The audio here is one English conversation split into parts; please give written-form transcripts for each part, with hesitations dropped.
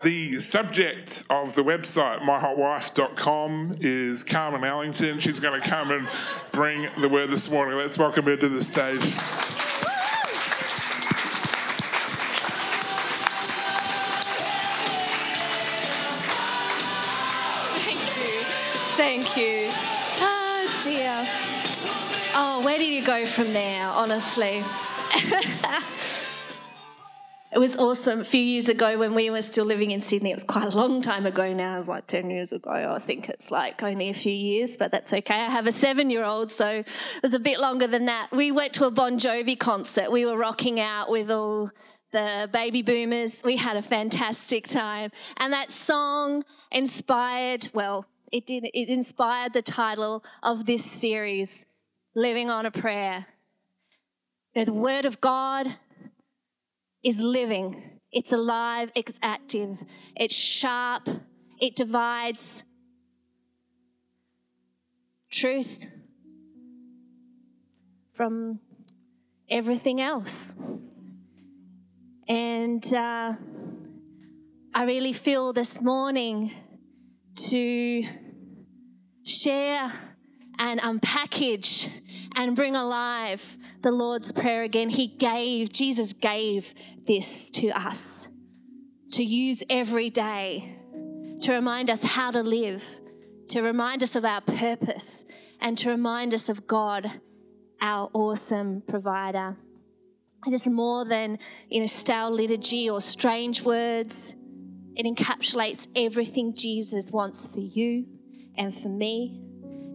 The subject of the website, myhotwife.com, is Carmen Allington. She's going to come and bring the word this morning. Let's welcome her to the stage. Thank you. Thank you. Oh, dear. Oh, where do you go from there, honestly? It was awesome. A few years ago when we were still living in Sydney, it was quite a long time ago now, like 10 years ago. I think it's like only a few years, but that's okay. I have a 7-year-old, so it was a bit longer than that. We went to a Bon Jovi concert. We were rocking out with all the baby boomers. We had a fantastic time. And that song inspired, well, it inspired the title of this series, Living on a Prayer. The Word of God is living, it's alive, it's active, it's sharp, it divides truth from everything else. And I really feel this morning to share and unpackage and bring alive the Lord's Prayer again. Jesus gave this to us to use every day to remind us how to live, to remind us of our purpose, and to remind us of God, our awesome provider. It is more than, stale liturgy or strange words. It encapsulates everything Jesus wants for you and for me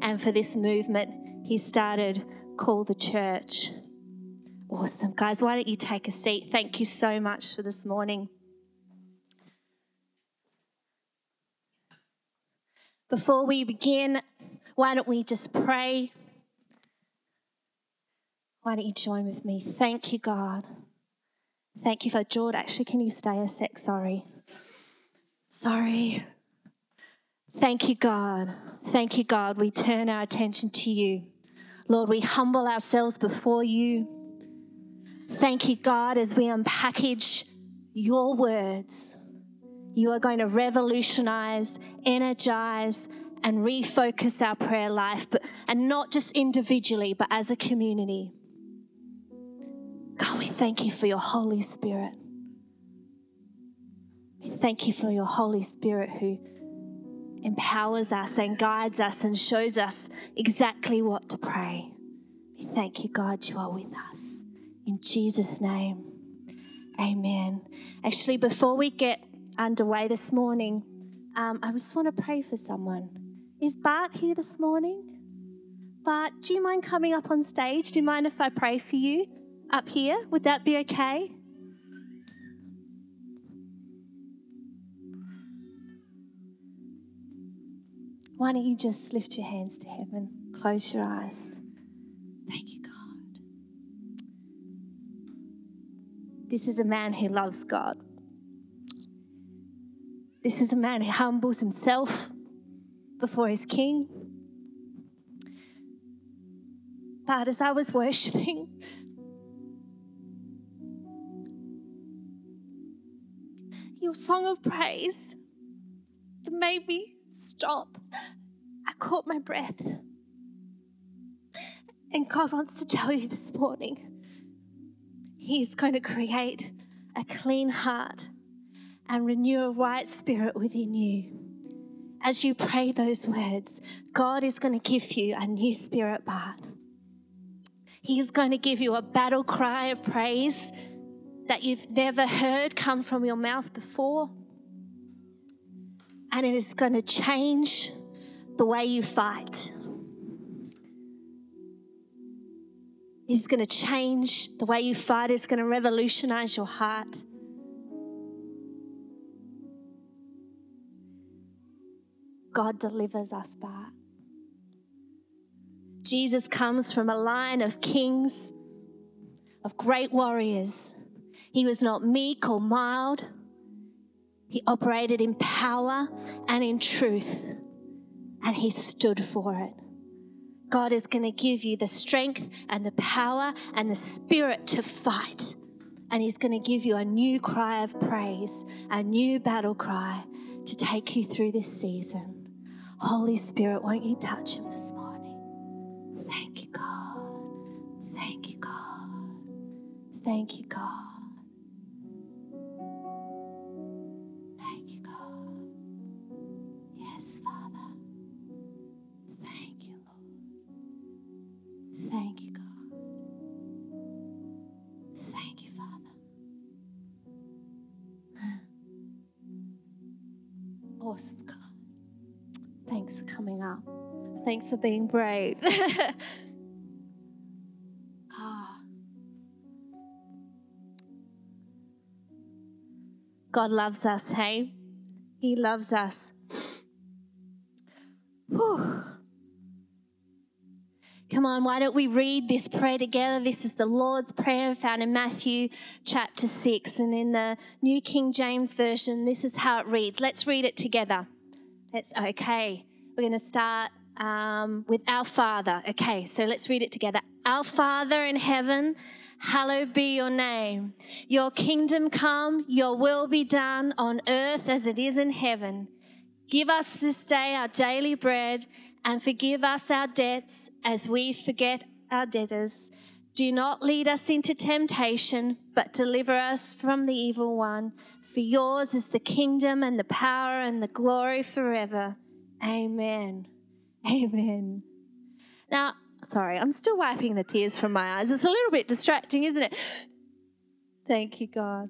and for this movement he started called the church. Awesome. Guys, why don't you take a seat? Thank you so much for this morning. Before we begin, why don't we just pray? Why don't you join with me? Thank you, God. Thank you for George. Actually, can you stay a sec? Sorry. Thank you, God. Thank you, God. We turn our attention to you. Lord, we humble ourselves before you. Thank you, God, as we unpackage your words. You are going to revolutionize, energize, and refocus our prayer life, and not just individually, but as a community. God, we thank you for your Holy Spirit. We thank you for your Holy Spirit who empowers us and guides us and shows us exactly what to pray. We thank you, God, you are with us. In Jesus' name, amen. Actually, before we get underway this morning, I just want to pray for someone. Is Bart here this morning? Bart, do you mind coming up on stage? Do you mind if I pray for you up here? Would that be okay? Why don't you just lift your hands to heaven, close your eyes. Thank you, God. This is a man who loves God. This is a man who humbles himself before his king. But as I was worshipping, your song of praise, it made me stop. I caught my breath. And God wants to tell you this morning, he's going to create a clean heart and renew a right spirit within you. As you pray those words, God is going to give you a new spirit, Bart. He's going to give you a battle cry of praise that you've never heard come from your mouth before. And it is going to change the way you fight. It is going to change the way you fight. It's going to revolutionize your heart. God delivers us, Bart. Jesus comes from a line of kings, of great warriors. He was not meek or mild. He operated in power and in truth, and he stood for it. God is going to give you the strength and the power and the spirit to fight and he's going to give you a new cry of praise, a new battle cry to take you through this season. Holy Spirit, won't you touch him this morning? Thank you, God. Thank you, God. Thank you, God. Thank you, God. Thank you, Father. Awesome, God. Thanks for coming up. Thanks for being brave. God loves us, hey? He loves us. Whew. Come on, why don't we read this prayer together? This is the Lord's Prayer found in Matthew chapter 6. And in the New King James Version, this is how it reads. Let's read it together. It's okay. We're going to start with our Father. Okay, so let's read it together. Our Father in heaven, hallowed be your name. Your kingdom come, your will be done on earth as it is in heaven. Give us this day our daily bread, and forgive us our debts as we forget our debtors. Do not lead us into temptation, but deliver us from the evil one. For yours is the kingdom and the power and the glory forever. Amen. Amen. Now, sorry, I'm still wiping the tears from my eyes. It's a little bit distracting, isn't it? Thank you, God.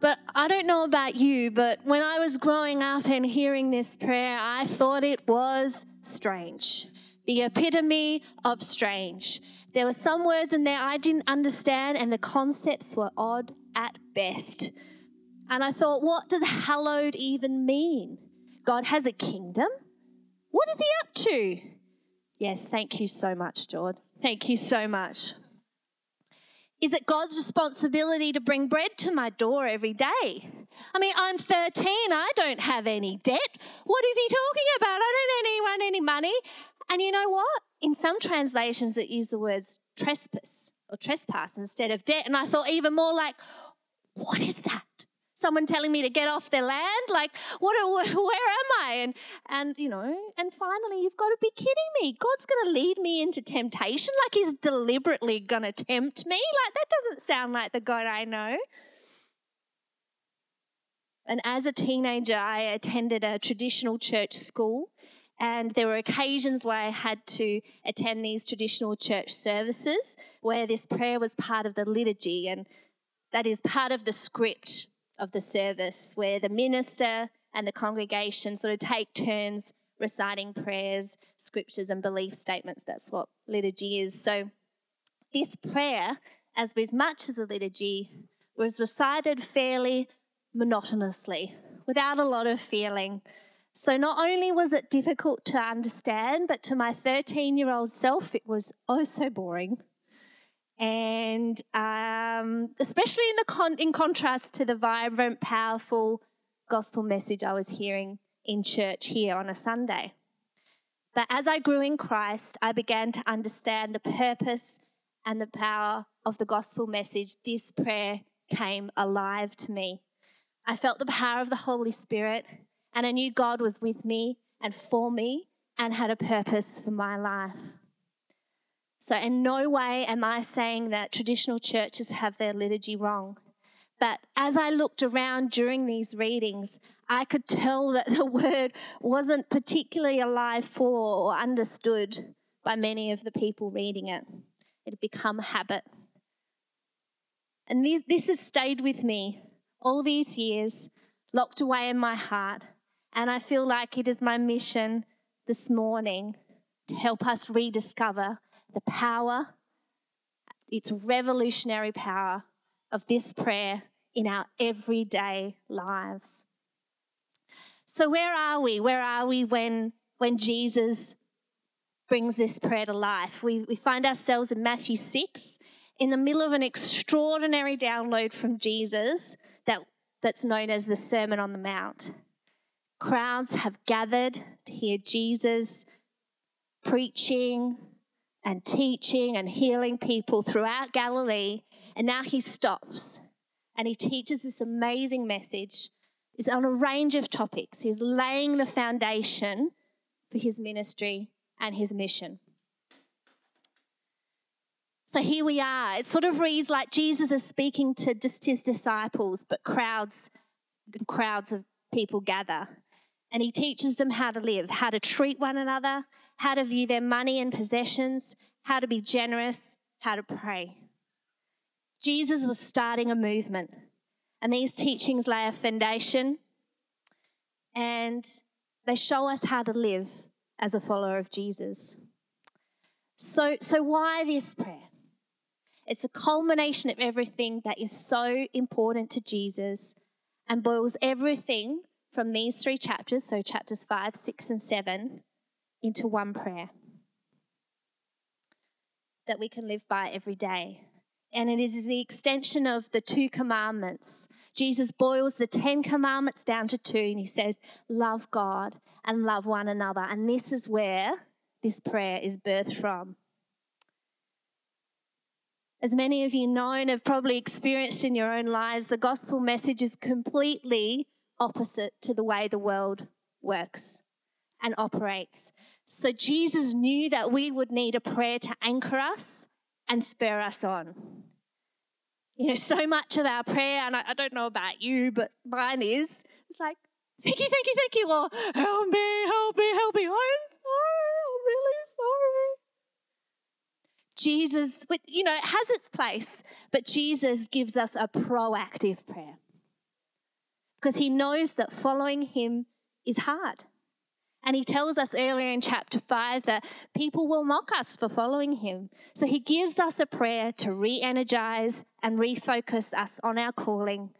But I don't know about you, but when I was growing up and hearing this prayer, I thought it was strange. The epitome of strange. There were some words in there I didn't understand, and the concepts were odd at best. And I thought, what does hallowed even mean? God has a kingdom? What is he up to? Yes, thank you so much, Jord. Thank you so much. Is it God's responsibility to bring bread to my door every day? I mean, I'm 13. I don't have any debt. What is he talking about? I don't owe anyone any money. And you know what? In some translations, it used the words trespass instead of debt. And I thought even more like, what is that? Someone telling me to get off their land? Like, where am I? And finally, you've got to be kidding me. God's going to lead me into temptation? Like he's deliberately going to tempt me? Like, that doesn't sound like the God I know. And as a teenager, I attended a traditional church school, and there were occasions where I had to attend these traditional church services where this prayer was part of the liturgy, and that is part of the script of the service, where the minister and the congregation sort of take turns reciting prayers, scriptures and belief statements. That's what liturgy is. So this prayer, as with much of the liturgy, was recited fairly monotonously, without a lot of feeling. So not only was it difficult to understand, but to my 13-year-old self, it was oh so boring. And especially in contrast to the vibrant, powerful gospel message I was hearing in church here on a Sunday. But as I grew in Christ, I began to understand the purpose and the power of the gospel message. This prayer came alive to me. I felt the power of the Holy Spirit, and I knew God was with me and for me and had a purpose for my life. So in no way am I saying that traditional churches have their liturgy wrong. But as I looked around during these readings, I could tell that the word wasn't particularly alive for or understood by many of the people reading it. It had become habit. And this has stayed with me all these years, locked away in my heart. And I feel like it is my mission this morning to help us rediscover the power, its revolutionary power of this prayer in our everyday lives. So where are we? Where are we when Jesus brings this prayer to life? We find ourselves in Matthew 6 in the middle of an extraordinary download from Jesus that's known as the Sermon on the Mount. Crowds have gathered to hear Jesus preaching and teaching and healing people throughout Galilee And now he stops and he teaches this amazing message. It's on a range of topics. He's laying the foundation for his ministry and his mission. So here we are. It sort of reads like Jesus is speaking to just his disciples, but crowds of people gather. And he teaches them how to live, how to treat one another, how to view their money and possessions, how to be generous, how to pray. Jesus was starting a movement, and these teachings lay a foundation, and they show us how to live as a follower of Jesus. So why this prayer? It's a culmination of everything that is so important to Jesus and boils everything from these three chapters, so chapters 5, 6, and 7, into one prayer that we can live by every day. And it is the extension of the two commandments. Jesus boils the 10 commandments down to 2, and he says, love God and love one another. And this is where this prayer is birthed from. As many of you know and have probably experienced in your own lives, the gospel message is completely opposite to the way the world works and operates. So Jesus knew that we would need a prayer to anchor us and spur us on. You know, so much of our prayer, and I don't know about you, but mine is, it's like, thank you, thank you, thank you, or help me, help me, help me, I'm sorry, I'm really sorry. Jesus, you know, it has its place, but Jesus gives us a proactive prayer because he knows that following him is hard. And he tells us earlier in chapter 5 that people will mock us for following him. So he gives us a prayer to re-energize and refocus us on our calling,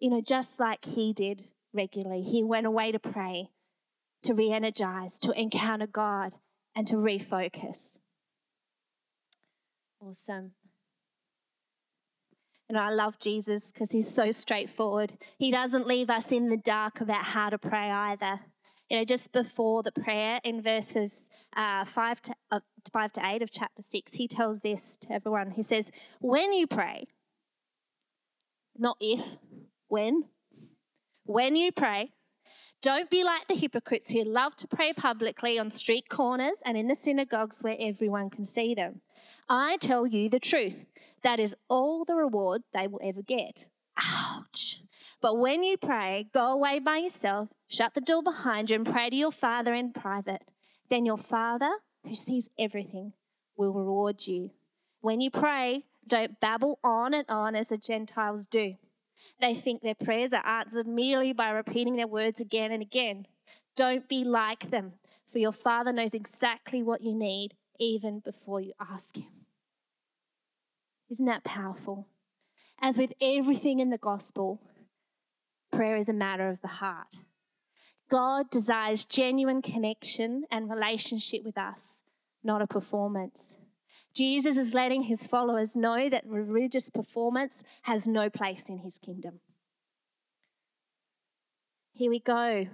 you know, just like he did regularly. He went away to pray, to re-energize, to encounter God, and to refocus. Awesome. And I love Jesus because he's so straightforward. He doesn't leave us in the dark about how to pray either. You know, just before the prayer in verses 5 to 8 of chapter 6, he tells this to everyone. He says, when you pray, not if, when you pray, don't be like the hypocrites who love to pray publicly on street corners and in the synagogues where everyone can see them. I tell you the truth, that is all the reward they will ever get. Ouch. But when you pray, go away by yourself, shut the door behind you, and pray to your Father in private. Then your Father, who sees everything, will reward you. When you pray, don't babble on and on as the Gentiles do. They think their prayers are answered merely by repeating their words again and again. Don't be like them, for your Father knows exactly what you need even before you ask him. Isn't that powerful? As with everything in the gospel, prayer is a matter of the heart. God desires genuine connection and relationship with us, not a performance. Jesus is letting his followers know that religious performance has no place in his kingdom. Here we go.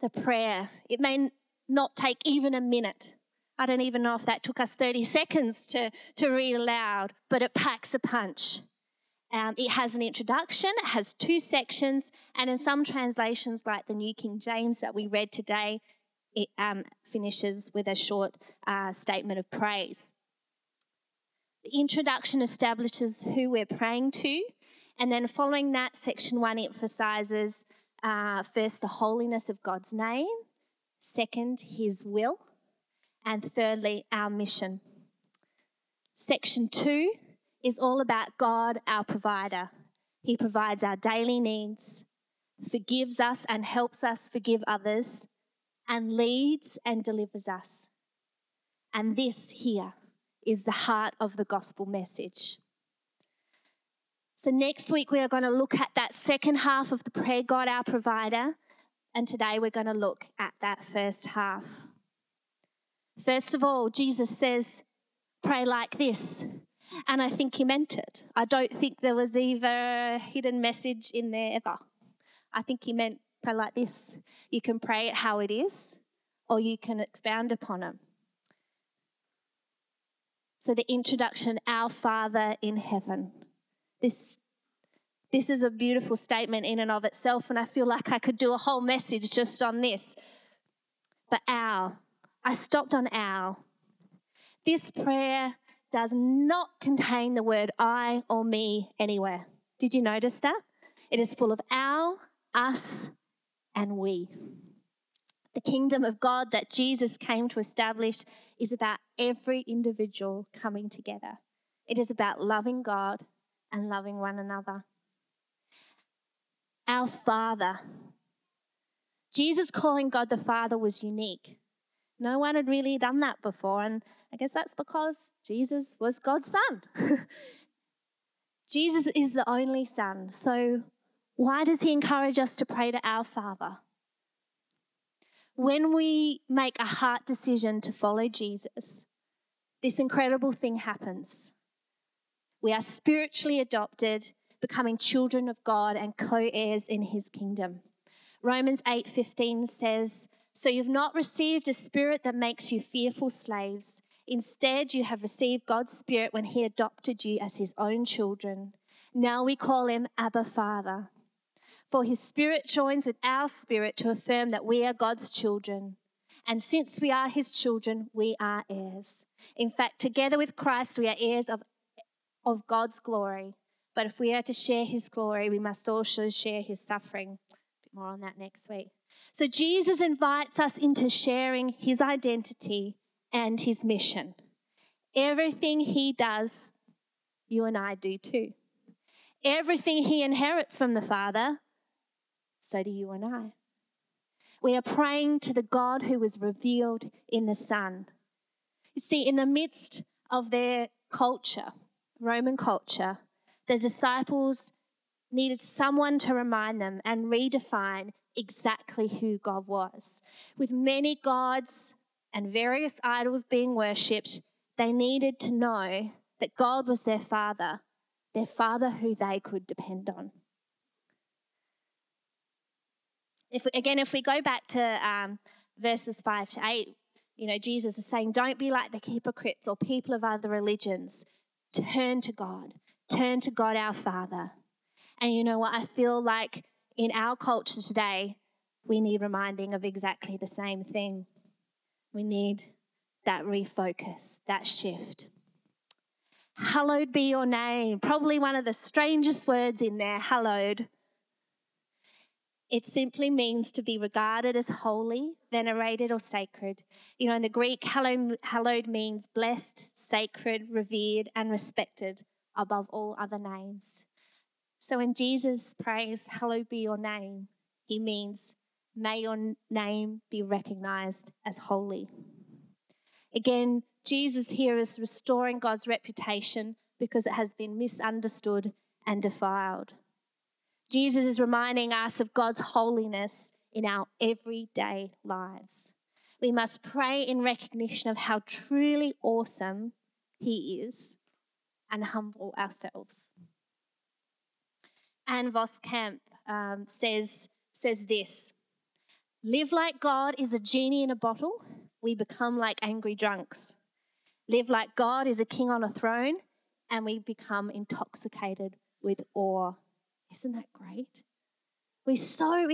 The prayer. It may not take even a minute. I don't even know if that took us 30 seconds to read aloud, but it packs a punch. It has an introduction, it has 2 sections, and in some translations like the New King James that we read today, it finishes with a short statement of praise. The introduction establishes who we're praying to, and then following that, section 1 emphasises first the holiness of God's name, second, his will, and thirdly, our mission. Section 2 is all about God, our provider. He provides our daily needs, forgives us and helps us forgive others, and leads and delivers us. And this here is the heart of the gospel message. So next week we are going to look at that second half of the prayer, God, our provider, and today we're going to look at that first half. First of all, Jesus says, pray like this. And I think he meant it. I don't think there was either hidden message in there ever. I think he meant pray like this. You can pray it how it is, or you can expound upon it. So the introduction, our Father in heaven. This is a beautiful statement in and of itself, and I feel like I could do a whole message just on this. But our, I stopped on our. This prayer does not contain the word I or me anywhere. Did you notice that? It is full of our, us, and we. The kingdom of God that Jesus came to establish is about every individual coming together. It is about loving God and loving one another. Our Father. Jesus calling God the Father was unique. No one had really done that before, and I guess that's because Jesus was God's son. Jesus is the only son, so why does he encourage us to pray to our Father? When we make a heart decision to follow Jesus, this incredible thing happens. We are spiritually adopted, becoming children of God and co-heirs in his kingdom. Romans 8:15 says, "So you've not received a spirit that makes you fearful slaves. Instead, you have received God's Spirit when he adopted you as his own children. Now we call him Abba Father. For his Spirit joins with our spirit to affirm that we are God's children. And since we are his children, we are heirs. In fact, together with Christ, we are heirs of God's glory. But if we are to share his glory, we must also share his suffering." A bit more on that next week. So Jesus invites us into sharing his identity and his mission. Everything he does, you and I do too. Everything he inherits from the Father, so do you and I. We are praying to the God who was revealed in the Son. You see, in the midst of their culture, Roman culture, the disciples needed someone to remind them and redefine exactly who God was. With many gods and various idols being worshipped, they needed to know that God was their Father who they could depend on. If we go back to verses 5 to 8, you know, Jesus is saying, don't be like the hypocrites or people of other religions. Turn to God our Father. And you know what? I feel like in our culture today, we need reminding of exactly the same thing. We need that refocus, that shift. Hallowed be your name. Probably one of the strangest words in there, hallowed. It simply means to be regarded as holy, venerated, or sacred. You know, in the Greek, hallowed means blessed, sacred, revered, and respected above all other names. So when Jesus prays, hallowed be your name, he means, may your name be recognized as holy. Again, Jesus here is restoring God's reputation because it has been misunderstood and defiled. Jesus is reminding us of God's holiness in our everyday lives. We must pray in recognition of how truly awesome he is and humble ourselves. Ann Voskamp says this, "Live like God is a genie in a bottle, we become like angry drunks. Live like God is a king on a throne, and we become intoxicated with awe." Isn't that great? We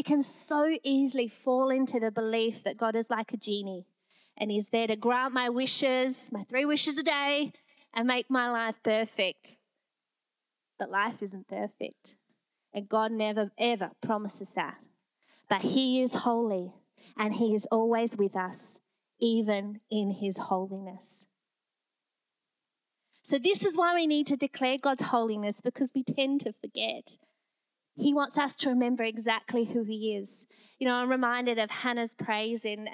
can so easily fall into the belief that God is like a genie and he's there to grant my wishes, my 3 wishes a day, and make my life perfect. But life isn't perfect, and God never, ever promises that. But he is holy, and he is always with us, even in his holiness. So this is why we need to declare God's holiness, because we tend to forget. He wants us to remember exactly who he is. You know, I'm reminded of Hannah's praise in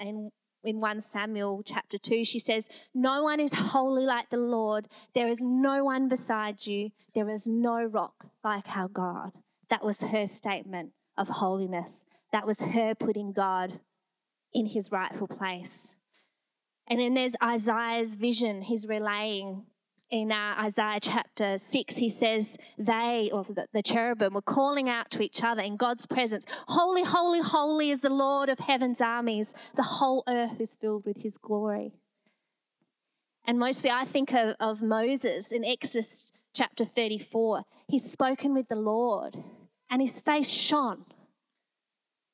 1 Samuel chapter 2. She says, "No one is holy like the Lord. There is no one beside you. There is no rock like our God." That was her statement of holiness. That was her putting God in his rightful place. And then there's Isaiah's vision he's relaying. In Isaiah chapter 6, he says, the cherubim, were calling out to each other in God's presence, "Holy, holy, holy is the Lord of heaven's armies. The whole earth is filled with his glory." And mostly I think of Moses in Exodus chapter 34. He's spoken with the Lord and his face shone.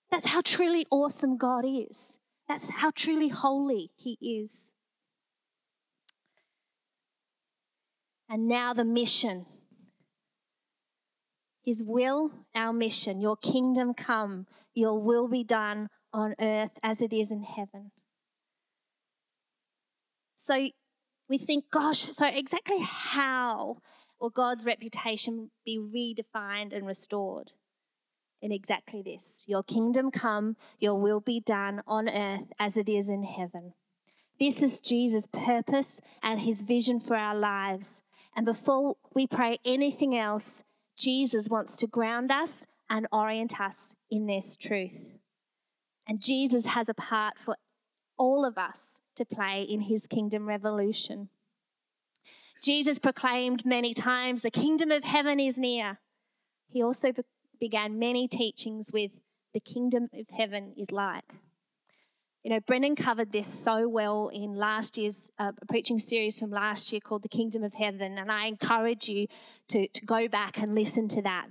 That's how truly awesome God is. That's how truly holy he is. And now the mission. His will, our mission. Your kingdom come, your will be done on earth as it is in heaven. So we think, gosh, so exactly how will God's reputation be redefined and restored? In exactly this, your kingdom come, your will be done on earth as it is in heaven. This is Jesus' purpose and his vision for our lives. And before we pray anything else, Jesus wants to ground us and orient us in this truth. And Jesus has a part for all of us to play in his kingdom revolution. Jesus proclaimed many times, the kingdom of heaven is near. He also began many teachings with, the kingdom of heaven is like. You know, Brennan covered this so well in last year's preaching series from last year called The Kingdom of Heaven, and I encourage you to go back and listen to that,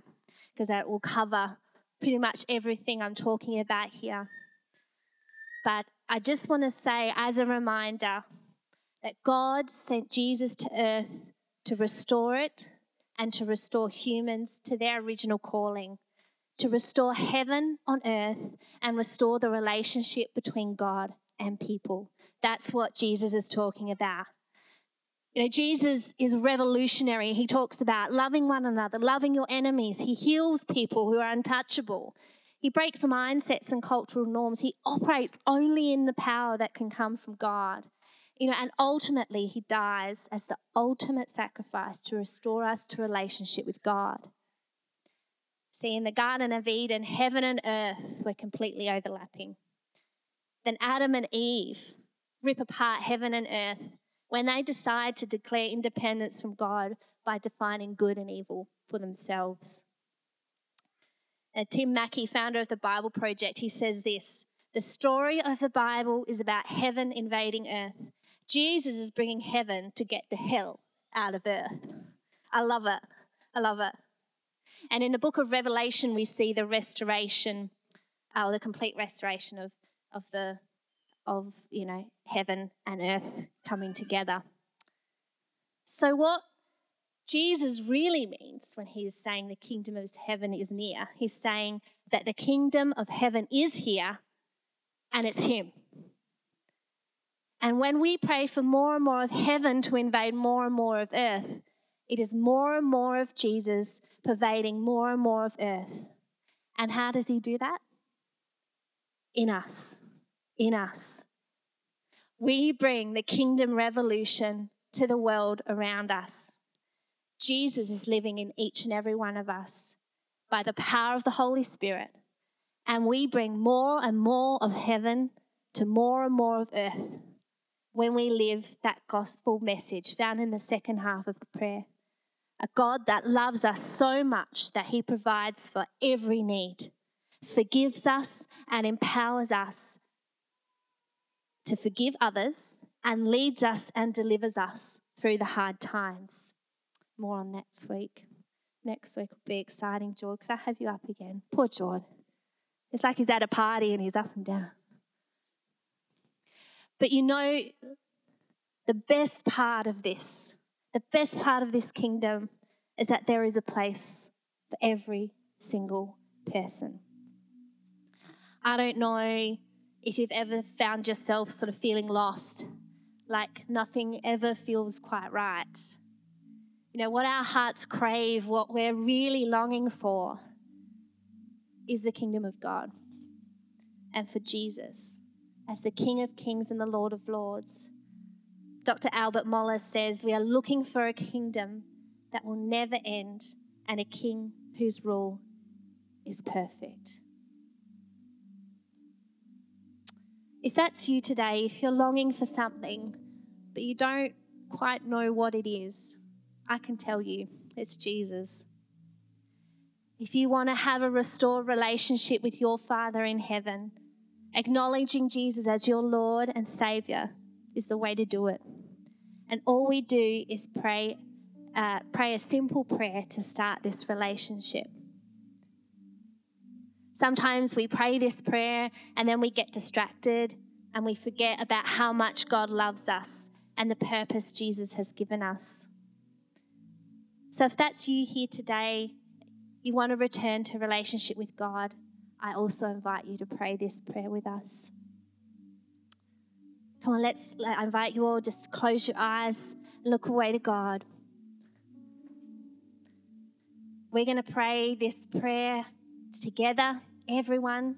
because that will cover pretty much everything I'm talking about here. But I just want to say as a reminder that God sent Jesus to earth to restore it and to restore humans to their original calling, to restore heaven on earth and restore the relationship between God and people. That's what Jesus is talking about. You know, Jesus is revolutionary. He talks about loving one another, loving your enemies. He heals people who are untouchable. He breaks mindsets and cultural norms. He operates only in the power that can come from God. You know, and ultimately he dies as the ultimate sacrifice to restore us to relationship with God. See, in the Garden of Eden, heaven and earth were completely overlapping. Then Adam and Eve rip apart heaven and earth when they decide to declare independence from God by defining good and evil for themselves. Tim Mackie, founder of the Bible Project, he says this, the story of the Bible is about heaven invading earth. Jesus is bringing heaven to get the hell out of earth. I love it. I love it. And in the book of Revelation, we see the restoration, or the complete restoration of you know, heaven and earth coming together. So what Jesus really means when he's saying the kingdom of heaven is near, he's saying that the kingdom of heaven is here and it's him. And when we pray for more and more of heaven to invade more and more of earth, it is more and more of Jesus pervading more and more of earth. And how does he do that? In us. In us. We bring the kingdom revolution to the world around us. Jesus is living in each and every one of us by the power of the Holy Spirit. And we bring more and more of heaven to more and more of earth when we live that gospel message found in the second half of the prayer. A God that loves us so much that he provides for every need, forgives us and empowers us to forgive others, and leads us and delivers us through the hard times. More on that week. Next week will be exciting, Jord. Could I have you up again? Poor Jord. It's like he's at a party and he's up and down. But you know, the best part of this, the best part of this kingdom is that there is a place for every single person. I don't know if you've ever found yourself sort of feeling lost, like nothing ever feels quite right. You know, what our hearts crave, what we're really longing for is the kingdom of God and for Jesus as the King of Kings and the Lord of Lords. Dr. Albert Mohler says we are looking for a kingdom that will never end and a king whose rule is perfect. If that's you today, if you're longing for something but you don't quite know what it is, I can tell you, it's Jesus. If you want to have a restored relationship with your Father in heaven, acknowledging Jesus as your Lord and Savior is the way to do it. And all we do is pray a simple prayer to start this relationship. Sometimes we pray this prayer and then we get distracted and we forget about how much God loves us and the purpose Jesus has given us. So if that's you here today, you want to return to relationship with God, I also invite you to pray this prayer with us. Come on, I invite you all, just close your eyes and look away to God. We're going to pray this prayer together, everyone.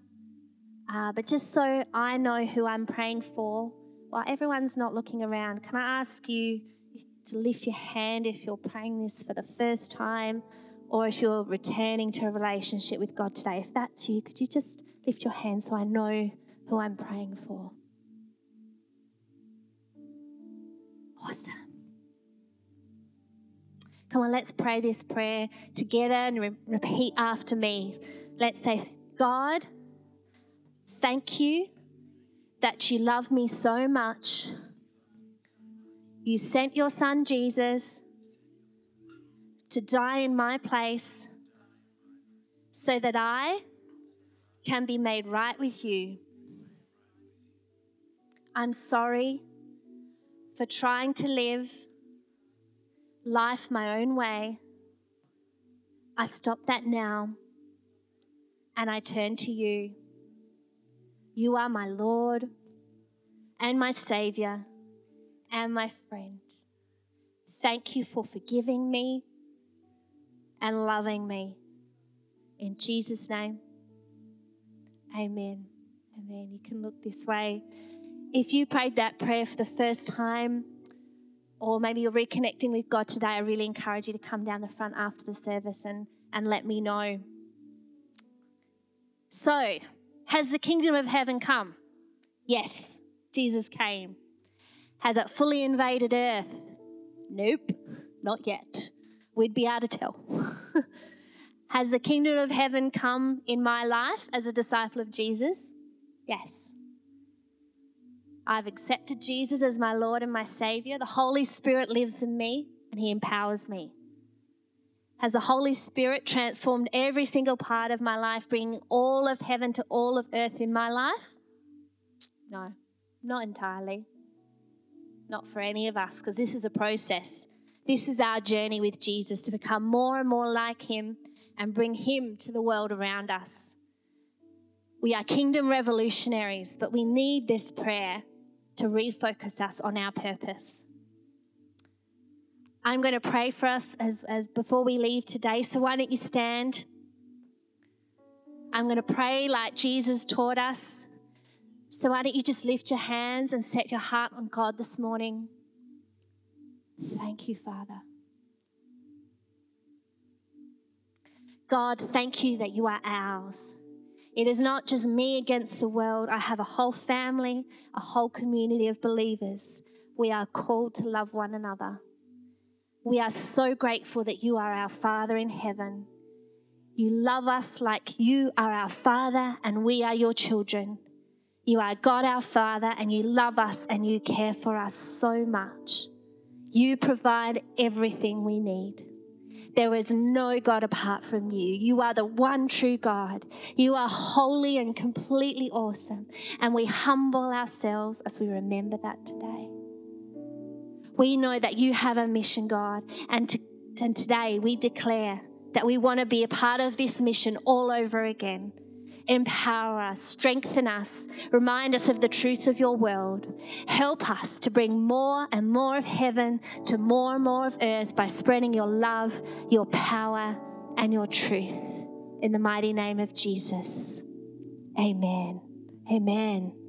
But just so I know who I'm praying for, while everyone's not looking around, can I ask you to lift your hand if you're praying this for the first time or if you're returning to a relationship with God today? If that's you, could you just lift your hand so I know who I'm praying for? Awesome. Come on, let's pray this prayer together and repeat after me. Let's say, God, thank you that you love me so much. You sent your son Jesus to die in my place so that I can be made right with you. I'm sorry for trying to live life my own way. I stop that now and I turn to you. You are my Lord and my Savior and my friend. Thank you for forgiving me and loving me. In Jesus' name, amen. Amen. You can look this way. If you prayed that prayer for the first time, or maybe you're reconnecting with God today, I really encourage you to come down the front after the service and let me know. So, has the kingdom of heaven come? Yes, Jesus came. Has it fully invaded earth? Nope, not yet. We'd be able to tell. Has the kingdom of heaven come in my life as a disciple of Jesus? Yes. I've accepted Jesus as my Lord and my Savior. The Holy Spirit lives in me and He empowers me. Has the Holy Spirit transformed every single part of my life, bringing all of heaven to all of earth in my life? No, not entirely. Not for any of us, because this is a process. This is our journey with Jesus to become more and more like Him and bring Him to the world around us. We are kingdom revolutionaries, but we need this prayer to refocus us on our purpose. I'm going to pray for us as before we leave today, so why don't you stand? I'm going to pray like Jesus taught us. So why don't you just lift your hands and set your heart on God this morning? Thank you, Father. God, thank you that you are ours. It is not just me against the world. I have a whole family, a whole community of believers. We are called to love one another. We are so grateful that you are our Father in heaven. You love us like you are our Father and we are your children. You are God our Father and you love us and you care for us so much. You provide everything we need. There is no God apart from you. You are the one true God. You are holy and completely awesome. And we humble ourselves as we remember that today. We know that you have a mission, God, and today we declare that we want to be a part of this mission all over again. Empower us, strengthen us, remind us of the truth of your world. Help us to bring more and more of heaven to more and more of earth by spreading your love, your power, and your truth. In the mighty name of Jesus, amen. Amen.